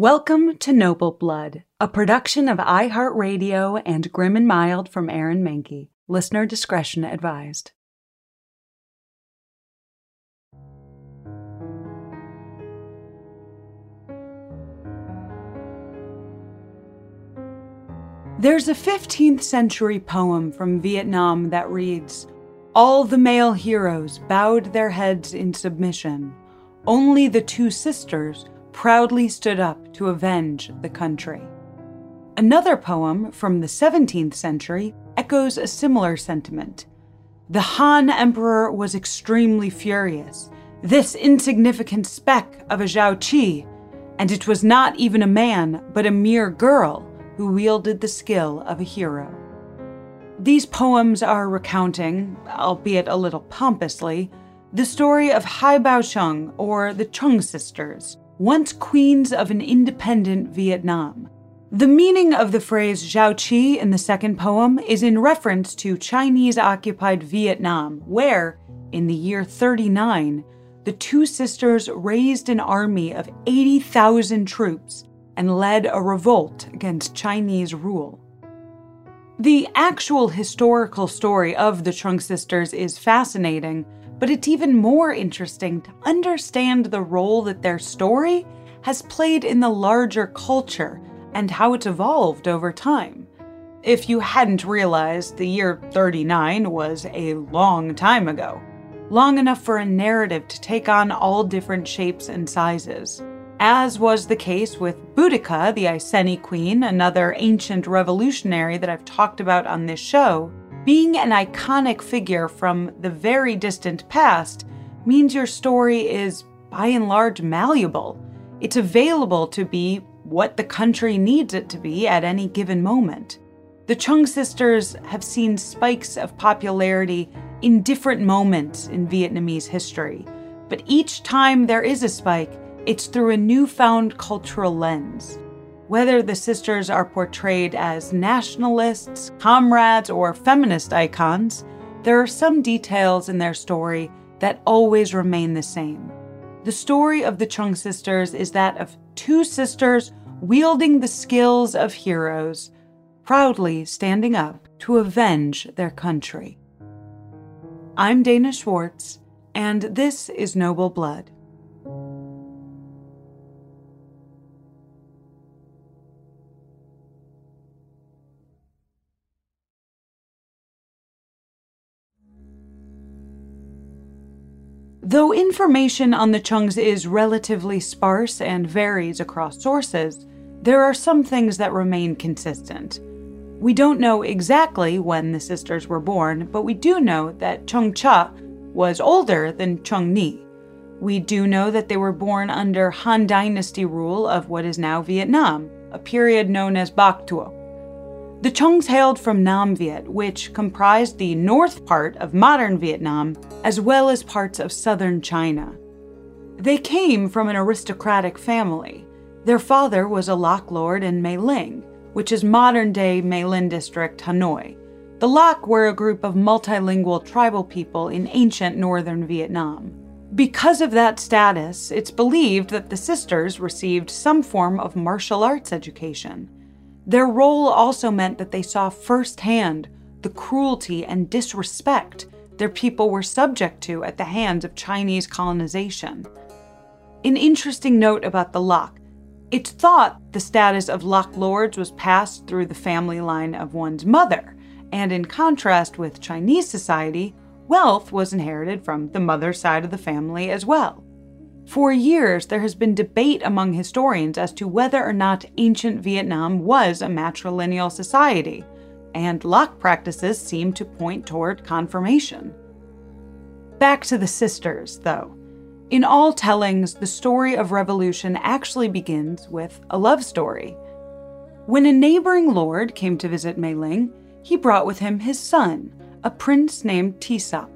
Welcome to Noble Blood, a production of iHeartRadio and Grim and Mild from Aaron Mankey. Listener discretion advised. There's a 15th century poem from Vietnam that reads, "All the male heroes bowed their heads in submission. Only the two sisters proudly stood up to avenge the country." Another poem from the 17th century echoes a similar sentiment. "The Han emperor was extremely furious. This insignificant speck of a Giao Chỉ, and it was not even a man, but a mere girl who wielded the skill of a hero." These poems are recounting, albeit a little pompously, the story of Hai Baosheng, or the Chung sisters, once queens of an independent Vietnam. The meaning of the phrase Giao Chỉ in the second poem is in reference to Chinese-occupied Vietnam, where, in the year 39, the two sisters raised an army of 80,000 troops and led a revolt against Chinese rule. The actual historical story of the Trưng sisters is fascinating, but it's even more interesting to understand the role that their story has played in the larger culture and how it's evolved over time. If you hadn't realized, the year 39 was a long time ago, long enough for a narrative to take on all different shapes and sizes. As was the case with Boudica, the Iceni queen, another ancient revolutionary that I've talked about on this show, being an iconic figure from the very distant past means your story is, by and large, malleable. It's available to be what the country needs it to be at any given moment. The Chung sisters have seen spikes of popularity in different moments in Vietnamese history, but each time there is a spike, it's through a newfound cultural lens. Whether the sisters are portrayed as nationalists, comrades, or feminist icons, there are some details in their story that always remain the same. The story of the Trưng sisters is that of two sisters wielding the skills of heroes, proudly standing up to avenge their country. I'm Dana Schwartz, and this is Noble Blood. Though information on the Trưng is relatively sparse and varies across sources, there are some things that remain consistent. We don't know exactly when the sisters were born, but we do know that Chung Cha was older than Trưng Nhị. We do know that they were born under Han Dynasty rule of what is now Vietnam, a period known as Bac Thuoc. The Trưng hailed from Nam Viet, which comprised the north part of modern Vietnam, as well as parts of southern China. They came from an aristocratic family. Their father was a Lac lord in Mei Ling, which is modern-day Mê Linh district, Hanoi. The Lac were a group of multilingual tribal people in ancient northern Vietnam. Because of that status, it's believed that the sisters received some form of martial arts education. Their role also meant that they saw firsthand the cruelty and disrespect their people were subject to at the hands of Chinese colonization. An interesting note about the Lac. It's thought the status of Lac lords was passed through the family line of one's mother, and in contrast with Chinese society, wealth was inherited from the mother's side of the family as well. For years, there has been debate among historians as to whether or not ancient Vietnam was a matrilineal society, and Lac practices seem to point toward confirmation. Back to the sisters, though. In all tellings, the story of revolution actually begins with a love story. When a neighboring lord came to visit Mei Ling, he brought with him his son, a prince named Tisak.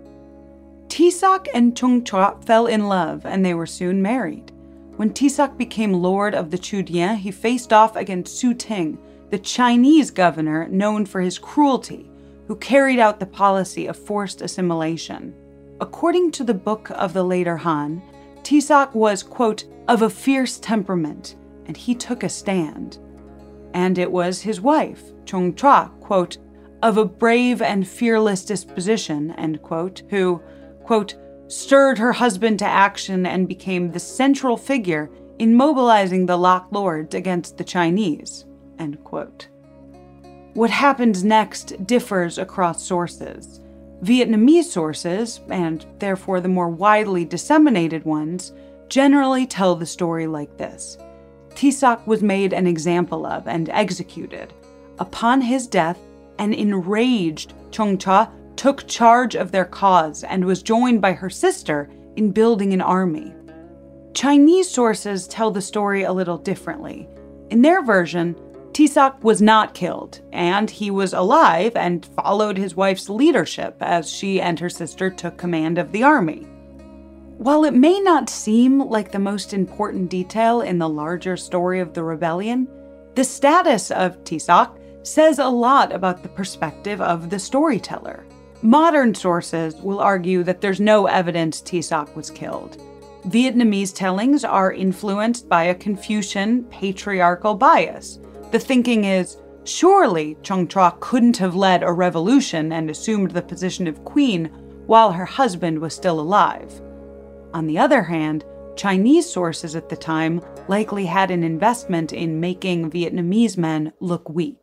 Tisak and Chung Chua fell in love, and they were soon married. When Tisak became lord of the Chudian, he faced off against Su Ting, the Chinese governor known for his cruelty, who carried out the policy of forced assimilation. According to the Book of the Later Han, Tisak was, quote, of a fierce temperament, and he took a stand. And it was his wife, Chung Chua, quote, of a brave and fearless disposition, end quote, who, quote, stirred her husband to action and became the central figure in mobilizing the Lac lords against the Chinese, end quote. What happened next differs across sources. Vietnamese sources, and therefore the more widely disseminated ones, generally tell the story like this. Tisak was made an example of and executed. Upon his death, an enraged Chung Chua took charge of their cause and was joined by her sister in building an army. Chinese sources tell the story a little differently. In their version, Tisak was not killed, and he was alive and followed his wife's leadership as she and her sister took command of the army. While it may not seem like the most important detail in the larger story of the rebellion, the status of Tisak says a lot about the perspective of the storyteller. Modern sources will argue that there's no evidence Tisak was killed. Vietnamese tellings are influenced by a Confucian patriarchal bias. The thinking is, surely Chung Chua couldn't have led a revolution and assumed the position of queen while her husband was still alive. On the other hand, Chinese sources at the time likely had an investment in making Vietnamese men look weak.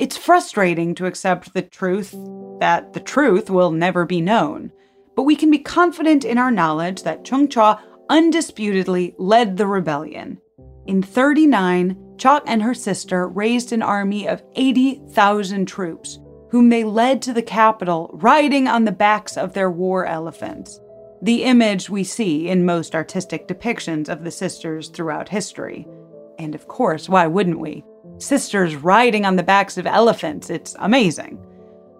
It's frustrating to accept the truth that the truth will never be known, but we can be confident in our knowledge that Chung Chua undisputedly led the rebellion. In 39, Chok and her sister raised an army of 80,000 troops, whom they led to the capital riding on the backs of their war elephants, the image we see in most artistic depictions of the sisters throughout history. And of course, why wouldn't we? Sisters riding on the backs of elephants, it's amazing.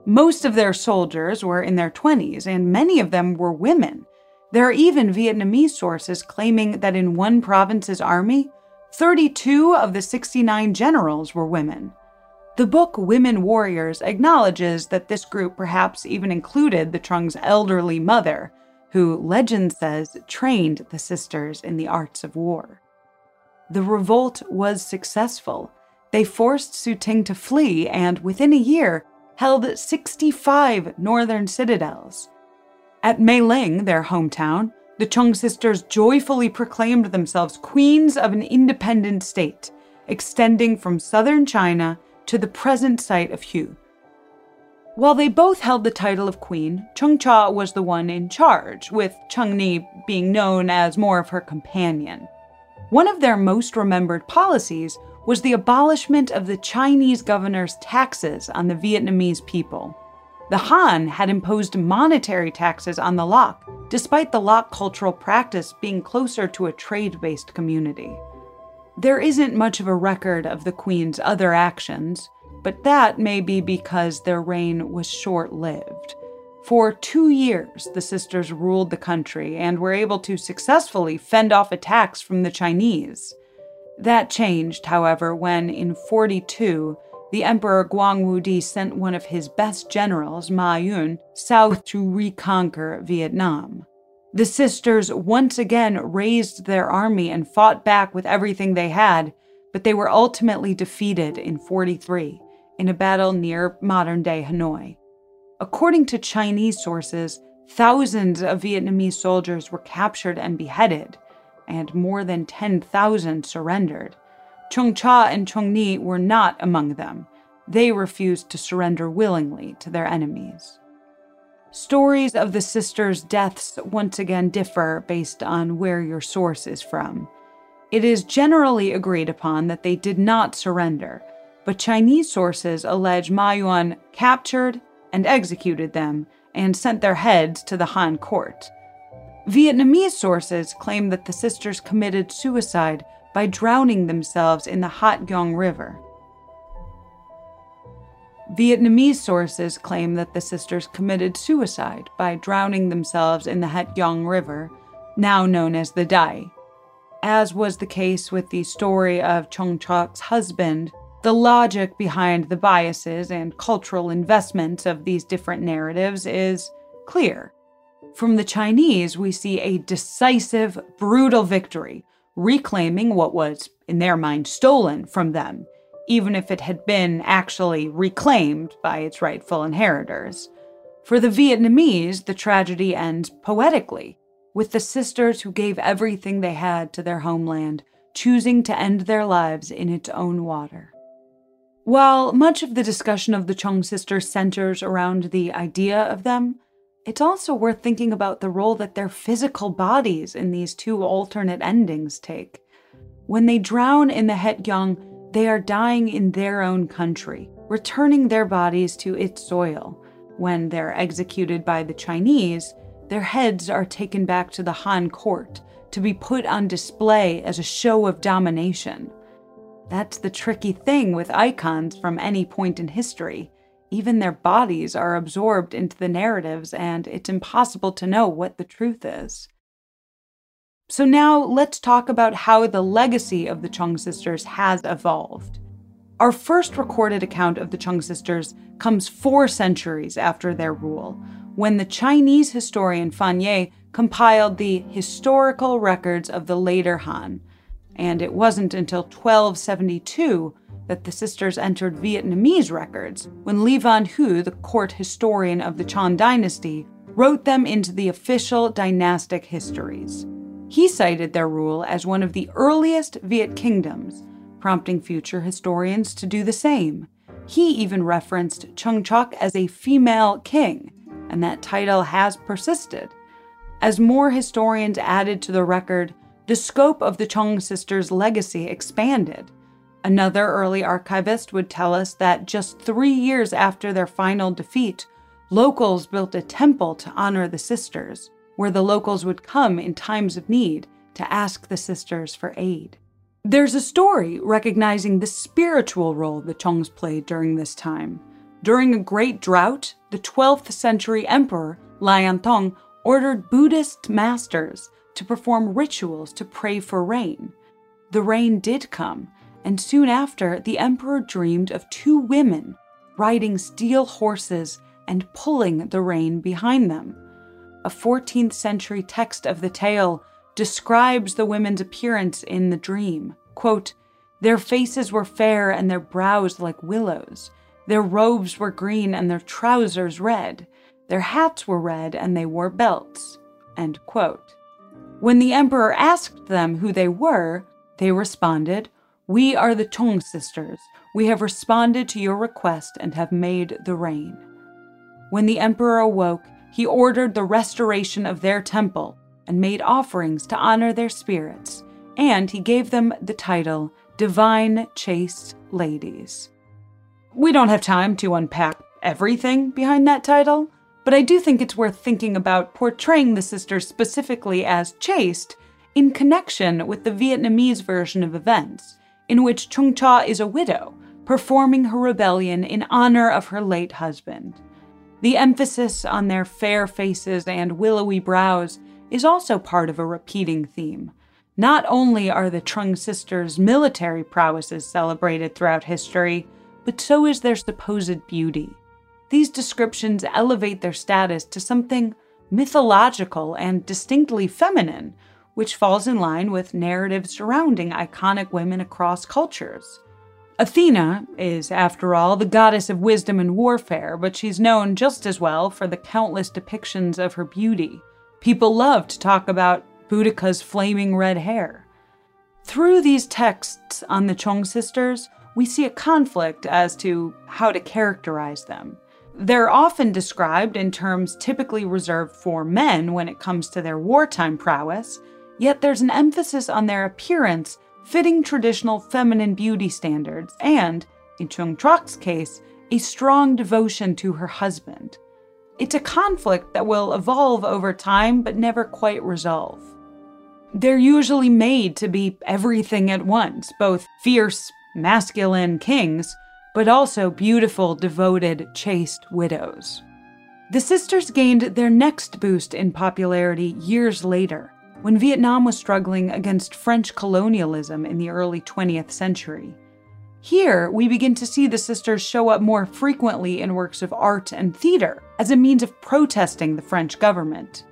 Most of their soldiers were in their 20s, and many of them were women. There are even Vietnamese sources claiming that in one province's army, 32 of the 69 generals were women. The book Women Warriors acknowledges that this group perhaps even included the Trung's elderly mother, who, legend says, trained the sisters in the arts of war. The revolt was successful. They forced Su Ting to flee and, within a year, held 65 northern citadels. At Mei Ling, their hometown, the Chung sisters joyfully proclaimed themselves queens of an independent state, extending from southern China to the present site of Hue. While they both held the title of queen, Chung Chua was the one in charge, with Chung Ni being known as more of her companion. One of their most remembered policies was the abolishment of the Chinese governor's taxes on the Vietnamese people. The Han had imposed monetary taxes on the Lac, despite the Lac cultural practice being closer to a trade-based community. There isn't much of a record of the queen's other actions, but that may be because their reign was short-lived. For 2 years, the sisters ruled the country and were able to successfully fend off attacks from the Chinese. That changed, however, when, in 42, the Emperor Guangwudi sent one of his best generals, Ma Yun, south to reconquer Vietnam. The sisters once again raised their army and fought back with everything they had, but they were ultimately defeated in 43, in a battle near modern-day Hanoi. According to Chinese sources, thousands of Vietnamese soldiers were captured and beheaded, and more than 10,000 surrendered. Chung Chua and Chung Ni were not among them. They refused to surrender willingly to their enemies. Stories of the sisters' deaths once again differ based on where your source is from. It is generally agreed upon that they did not surrender, but Chinese sources allege Ma Yun captured and executed them and sent their heads to the Han court. Vietnamese sources claim that the sisters committed suicide by drowning themselves in the Hát Giang River. Vietnamese sources claim that the sisters committed suicide by drowning themselves in the Hát Giang River, now known as the Dai. As was the case with the story of Chung Chok's husband, the logic behind the biases and cultural investments of these different narratives is clear. From the Chinese, we see a decisive, brutal victory, reclaiming what was, in their mind, stolen from them, even if it had been actually reclaimed by its rightful inheritors. For the Vietnamese, the tragedy ends poetically, with the sisters who gave everything they had to their homeland, choosing to end their lives in its own water. While much of the discussion of the Chung sisters centers around the idea of them, it's also worth thinking about the role that their physical bodies in these two alternate endings take. When they drown in the Het Giang, they are dying in their own country, returning their bodies to its soil. When they're executed by the Chinese, their heads are taken back to the Han court to be put on display as a show of domination. That's the tricky thing with icons from any point in history. Even their bodies are absorbed into the narratives, and it's impossible to know what the truth is. So now let's talk about how the legacy of the Chung sisters has evolved. Our first recorded account of the Chung sisters comes 4 centuries after their rule, when the Chinese historian Fan Ye compiled the historical records of the later Han, and it wasn't until 1272 that the sisters entered Vietnamese records when Le Van Hu, the court historian of the Chan dynasty, wrote them into the official dynastic histories. He cited their rule as one of the earliest Viet kingdoms, prompting future historians to do the same. He even referenced Chung Chok as a female king, and that title has persisted. As more historians added to the record, the scope of the Chung sisters' legacy expanded. Another early archivist would tell us that just 3 years after their final defeat, locals built a temple to honor the sisters, where the locals would come in times of need to ask the sisters for aid. There's a story recognizing the spiritual role the Chungs played during this time. During a great drought, the 12th century emperor, Lion Tong, ordered Buddhist masters to perform rituals to pray for rain. The rain did come, and soon after, the emperor dreamed of 2 women riding steel horses and pulling the rain behind them. A 14th century text of the tale describes the women's appearance in the dream. Quote, "Their faces were fair and their brows like willows. Their robes were green and their trousers red. Their hats were red and they wore belts." End quote. When the emperor asked them who they were, they responded, "We are the Chung sisters. We have responded to your request and have made the rain." When the emperor awoke, he ordered the restoration of their temple and made offerings to honor their spirits, and he gave them the title Divine Chaste Ladies. We don't have time to unpack everything behind that title, but I do think it's worth thinking about portraying the sisters specifically as chaste in connection with the Vietnamese version of events, in which Chung Cha is a widow, performing her rebellion in honor of her late husband. The emphasis on their fair faces and willowy brows is also part of a repeating theme. Not only are the Trung sisters' military prowesses celebrated throughout history, but so is their supposed beauty. These descriptions elevate their status to something mythological and distinctly feminine, which falls in line with narratives surrounding iconic women across cultures. Athena is, after all, the goddess of wisdom and warfare, but she's known just as well for the countless depictions of her beauty. People love to talk about Boudica's flaming red hair. Through these texts on the Chung sisters, we see a conflict as to how to characterize them. They're often described in terms typically reserved for men when it comes to their wartime prowess, yet there's an emphasis on their appearance fitting traditional feminine beauty standards and, in Chung Chok's case, a strong devotion to her husband. It's a conflict that will evolve over time but never quite resolve. They're usually made to be everything at once, both fierce, masculine kings, but also beautiful, devoted, chaste widows. The sisters gained their next boost in popularity years later, when Vietnam was struggling against French colonialism in the early 20th century. Here, we begin to see the sisters show up more frequently in works of art and theater as a means of protesting the French government.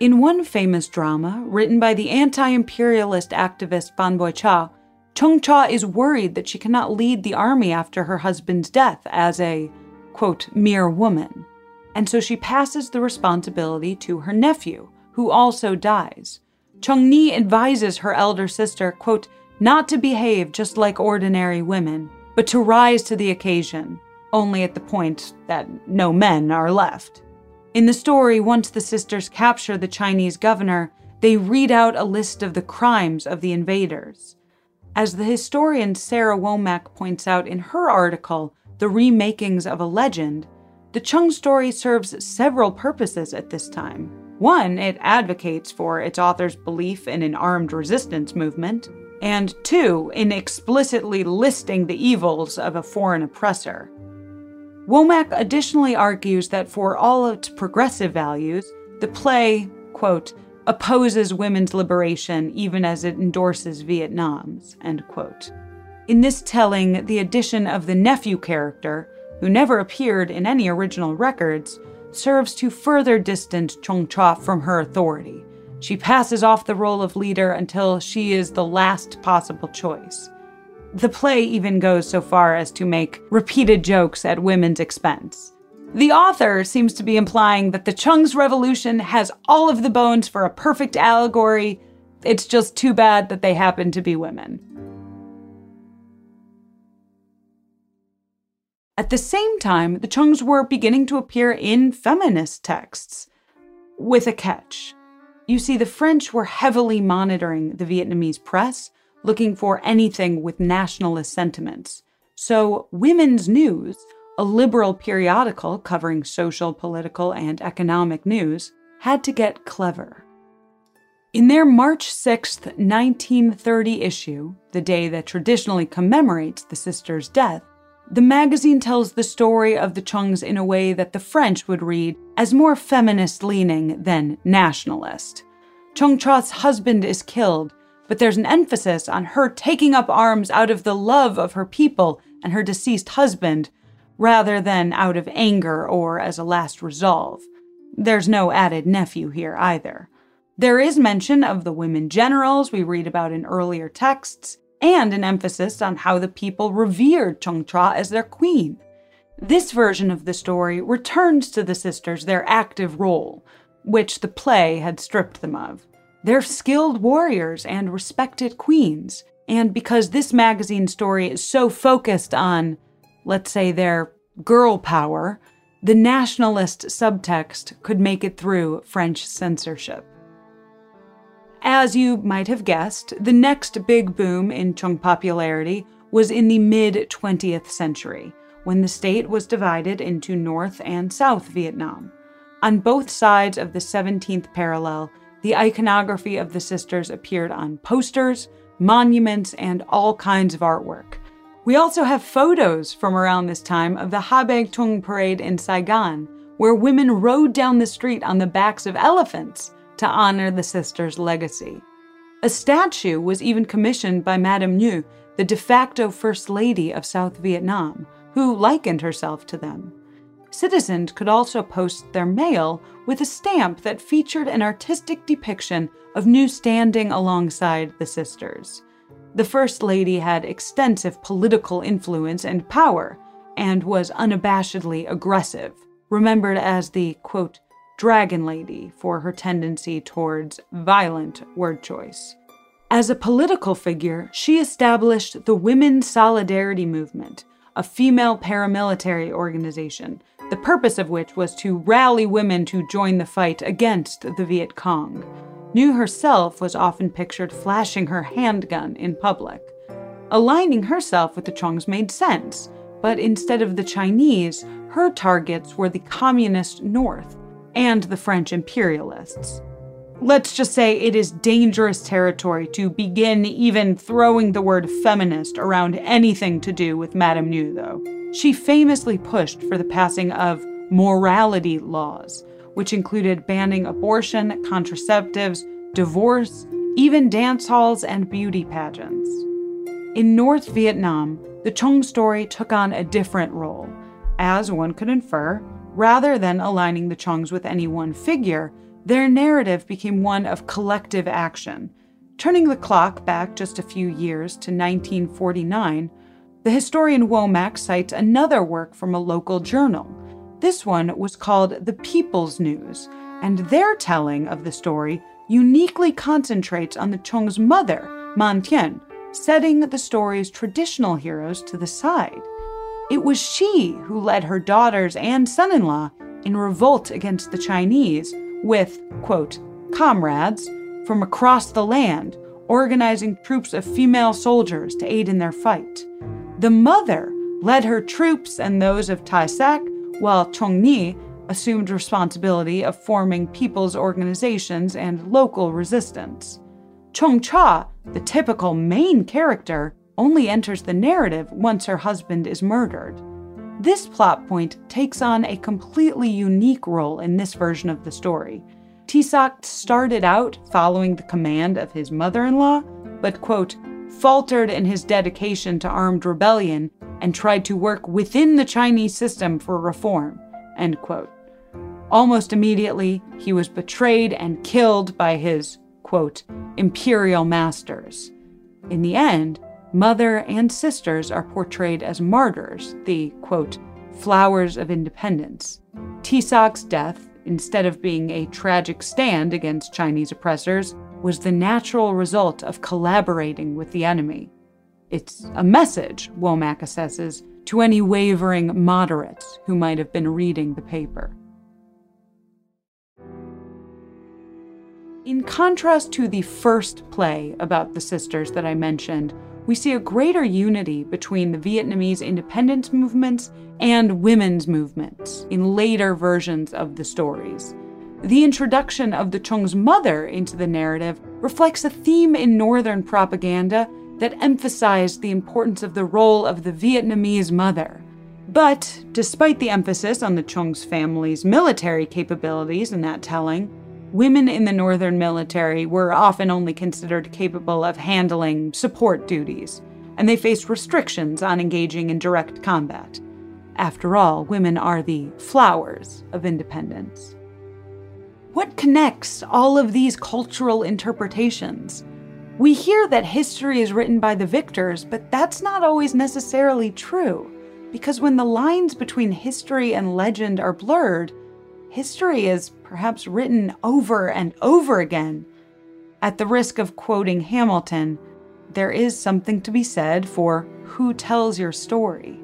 In one famous drama, written by the anti-imperialist activist Phan Boi Cha, Chung Cha is worried that she cannot lead the army after her husband's death as a, quote, mere woman. And so she passes the responsibility to her nephew, who also dies. Chung Ni advises her elder sister, quote, not to behave just like ordinary women, but to rise to the occasion, only at the point that no men are left. In the story, once the sisters capture the Chinese governor, they read out a list of the crimes of the invaders. As the historian Sarah Womack points out in her article, The Remakings of a Legend, the Chung story serves several purposes at this time. One, it advocates for its author's belief in an armed resistance movement, and two, in explicitly listing the evils of a foreign oppressor. Womack additionally argues that for all its progressive values, the play, quote, opposes women's liberation even as it endorses Vietnam's, end quote. In this telling, the addition of the nephew character, who never appeared in any original records, serves to further distance Chung Cha from her authority. She passes off the role of leader until she is the last possible choice. The play even goes so far as to make repeated jokes at women's expense. The author seems to be implying that the Chung's revolution has all of the bones for a perfect allegory. It's just too bad that they happen to be women. At the same time, the Chungs were beginning to appear in feminist texts, with a catch. You see, the French were heavily monitoring the Vietnamese press, looking for anything with nationalist sentiments. So Women's News, a liberal periodical covering social, political, and economic news, had to get clever. In their March 6, 1930 issue, the day that traditionally commemorates the sisters' death, the magazine tells the story of the Chungs in a way that the French would read as more feminist-leaning than nationalist. Chung Cha's husband is killed, but there's an emphasis on her taking up arms out of the love of her people and her deceased husband, rather than out of anger or as a last resolve. There's no added nephew here either. There is mention of the women generals we read about in earlier texts, and an emphasis on how the people revered Chung Cha as their queen. This version of the story returns to the sisters their active role, which the play had stripped them of. They're skilled warriors and respected queens, and because this magazine story is so focused on, let's say, their girl power, the nationalist subtext could make it through French censorship. As you might have guessed, the next big boom in Chung popularity was in the mid-20th century, when the state was divided into North and South Vietnam. On both sides of the 17th parallel, the iconography of the sisters appeared on posters, monuments, and all kinds of artwork. We also have photos from around this time of the Ha Bac Thuoc parade in Saigon, where women rode down the street on the backs of elephants to honor the sisters' legacy. A statue was even commissioned by Madame Nhu, the de facto First Lady of South Vietnam, who likened herself to them. Citizens could also post their mail with a stamp that featured an artistic depiction of Nhu standing alongside the sisters. The First Lady had extensive political influence and power, and was unabashedly aggressive, remembered as the, quote, Dragon Lady for her tendency towards violent word choice. As a political figure, she established the Women's Solidarity Movement, a female paramilitary organization, the purpose of which was to rally women to join the fight against the Viet Cong. Nhu herself was often pictured flashing her handgun in public. Aligning herself with the Chungs made sense, but instead of the Chinese, her targets were the Communist North and the French imperialists. Let's just say it is dangerous territory to begin even throwing the word feminist around anything to do with Madame Nhu, though. She famously pushed for the passing of morality laws, which included banning abortion, contraceptives, divorce, even dance halls and beauty pageants. In North Vietnam, the Chung story took on a different role, as one could infer, rather than aligning the Chungs with any one figure, their narrative became one of collective action. Turning the clock back just a few years to 1949, the historian Womack cites another work from a local journal. This one was called The People's News, and their telling of the story uniquely concentrates on the Chung's mother, Man Tien, setting the story's traditional heroes to the side. It was she who led her daughters and son-in-law in revolt against the Chinese, with, quote, comrades from across the land, organizing troops of female soldiers to aid in their fight. The mother led her troops and those of Tai Sak, while Chung Ni assumed responsibility of forming people's organizations and local resistance. Chung Cha, the typical main character, only enters the narrative once her husband is murdered. This plot point takes on a completely unique role in this version of the story. Tisak started out following the command of his mother-in-law, but, quote, faltered in his dedication to armed rebellion and tried to work within the Chinese system for reform, end quote. Almost immediately, he was betrayed and killed by his, quote, imperial masters. In the end, mother and sisters are portrayed as martyrs, the, quote, flowers of independence. Tisak's death, instead of being a tragic stand against Chinese oppressors, was the natural result of collaborating with the enemy. It's a message, Womack assesses, to any wavering moderates who might have been reading the paper. In contrast to the first play about the sisters that I mentioned, we see a greater unity between the Vietnamese independence movements and women's movements in later versions of the stories. The introduction of the Chung's mother into the narrative reflects a theme in Northern propaganda that emphasized the importance of the role of the Vietnamese mother. But despite the emphasis on the Chung's family's military capabilities in that telling, women in the Northern military were often only considered capable of handling support duties, and they faced restrictions on engaging in direct combat. After all, women are the flowers of independence. What connects all of these cultural interpretations? We hear that history is written by the victors, but that's not always necessarily true, because when the lines between history and legend are blurred, history is perhaps written over and over again. At the risk of quoting Hamilton, there is something to be said for who tells your story.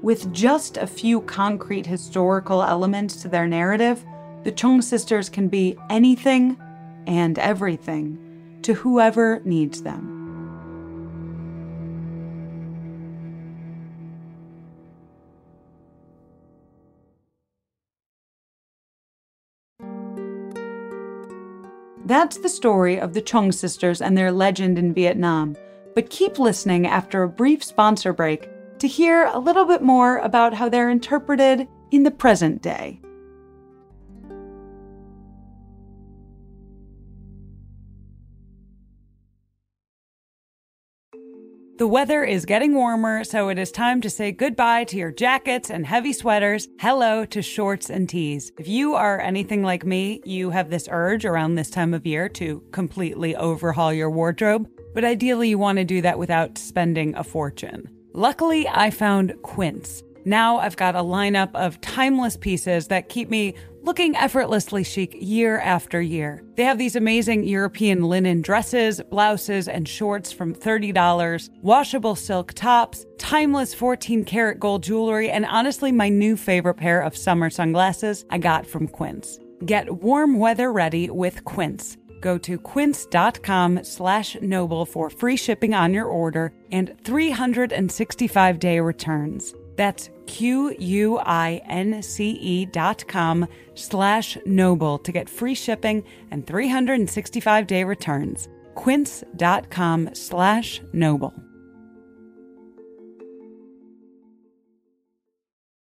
With just a few concrete historical elements to their narrative, the Chung sisters can be anything and everything to whoever needs them. That's the story of the Chung sisters and their legend in Vietnam. But keep listening after a brief sponsor break to hear a little bit more about how they're interpreted in the present day. The weather is getting warmer, so it is time to say goodbye to your jackets and heavy sweaters. Hello to shorts and tees. If you are anything like me, you have this urge around this time of year to completely overhaul your wardrobe, but ideally you want to do that without spending a fortune. Luckily, I found Quince. Now I've got a lineup of timeless pieces that keep me looking effortlessly chic year after year. They have these amazing European linen dresses, blouses, and shorts from $30, washable silk tops, timeless 14-karat gold jewelry, and honestly, my new favorite pair of summer sunglasses I got from Quince. Get warm weather ready with Quince. Go to quince.com/noble for free shipping on your order and 365-day returns. That's quince.com/noble to get free shipping and 365-day returns. Quince.com/noble.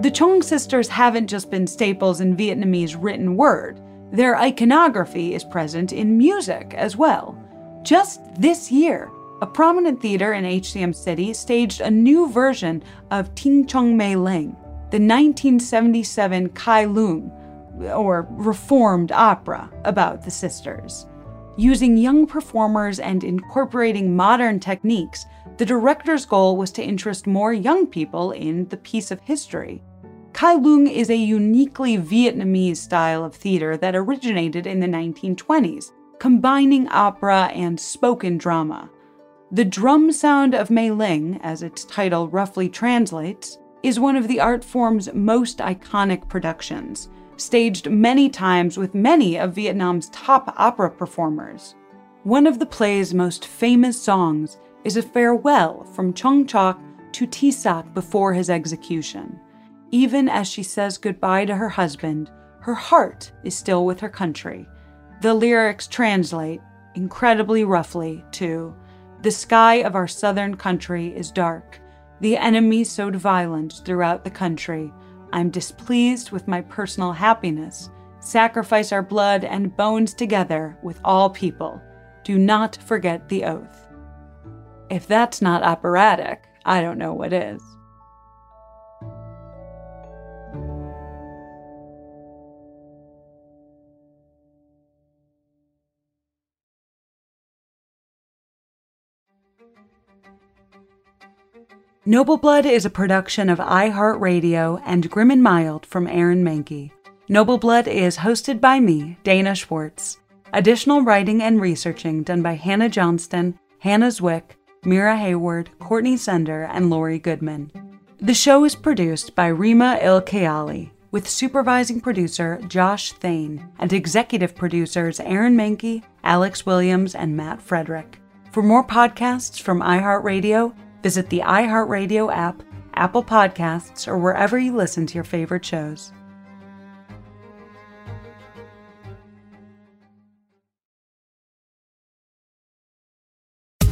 The Chong sisters haven't just been staples in Vietnamese written word. Their iconography is present in music as well. Just this year, a prominent theater in HCM City staged a new version of Ting Chong Mei Ling, the 1977 Cai Luong, or reformed opera about the sisters. Using young performers and incorporating modern techniques, the director's goal was to interest more young people in the piece of history. Cai Luong is a uniquely Vietnamese style of theater that originated in the 1920s, combining opera and spoken drama. The drum sound of Mei Ling, as its title roughly translates, is one of the art form's most iconic productions, staged many times with many of Vietnam's top opera performers. One of the play's most famous songs is a farewell from Chong Chok to Tisak before his execution. Even as she says goodbye to her husband, her heart is still with her country. The lyrics translate, incredibly roughly, to "The sky of our southern country is dark. The enemy sowed violence throughout the country. I'm displeased with my personal happiness. Sacrifice our blood and bones together with all people. Do not forget the oath." If that's not operatic, I don't know what is. Noble Blood is a production of iHeartRadio and Grim and Mild from Aaron Mankey. Noble Blood is hosted by me, Dana Schwartz. Additional writing and researching done by Hannah Johnston, Hannah Zwick, Mira Hayward, Courtney Sender, and Lori Goodman. The show is produced by Rima Il-Kayali, with supervising producer Josh Thane and executive producers Aaron Mankey, Alex Williams, and Matt Frederick. For more podcasts from iHeartRadio, visit the iHeartRadio app, Apple Podcasts, or wherever you listen to your favorite shows.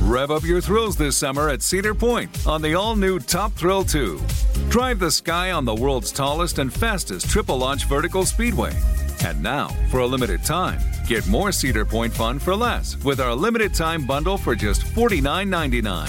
Rev up your thrills this summer at Cedar Point on the all-new Top Thrill 2. Drive the sky on the world's tallest and fastest triple-launch vertical speedway. And now, for a limited time, get more Cedar Point fun for less with our limited-time bundle for just $49.99.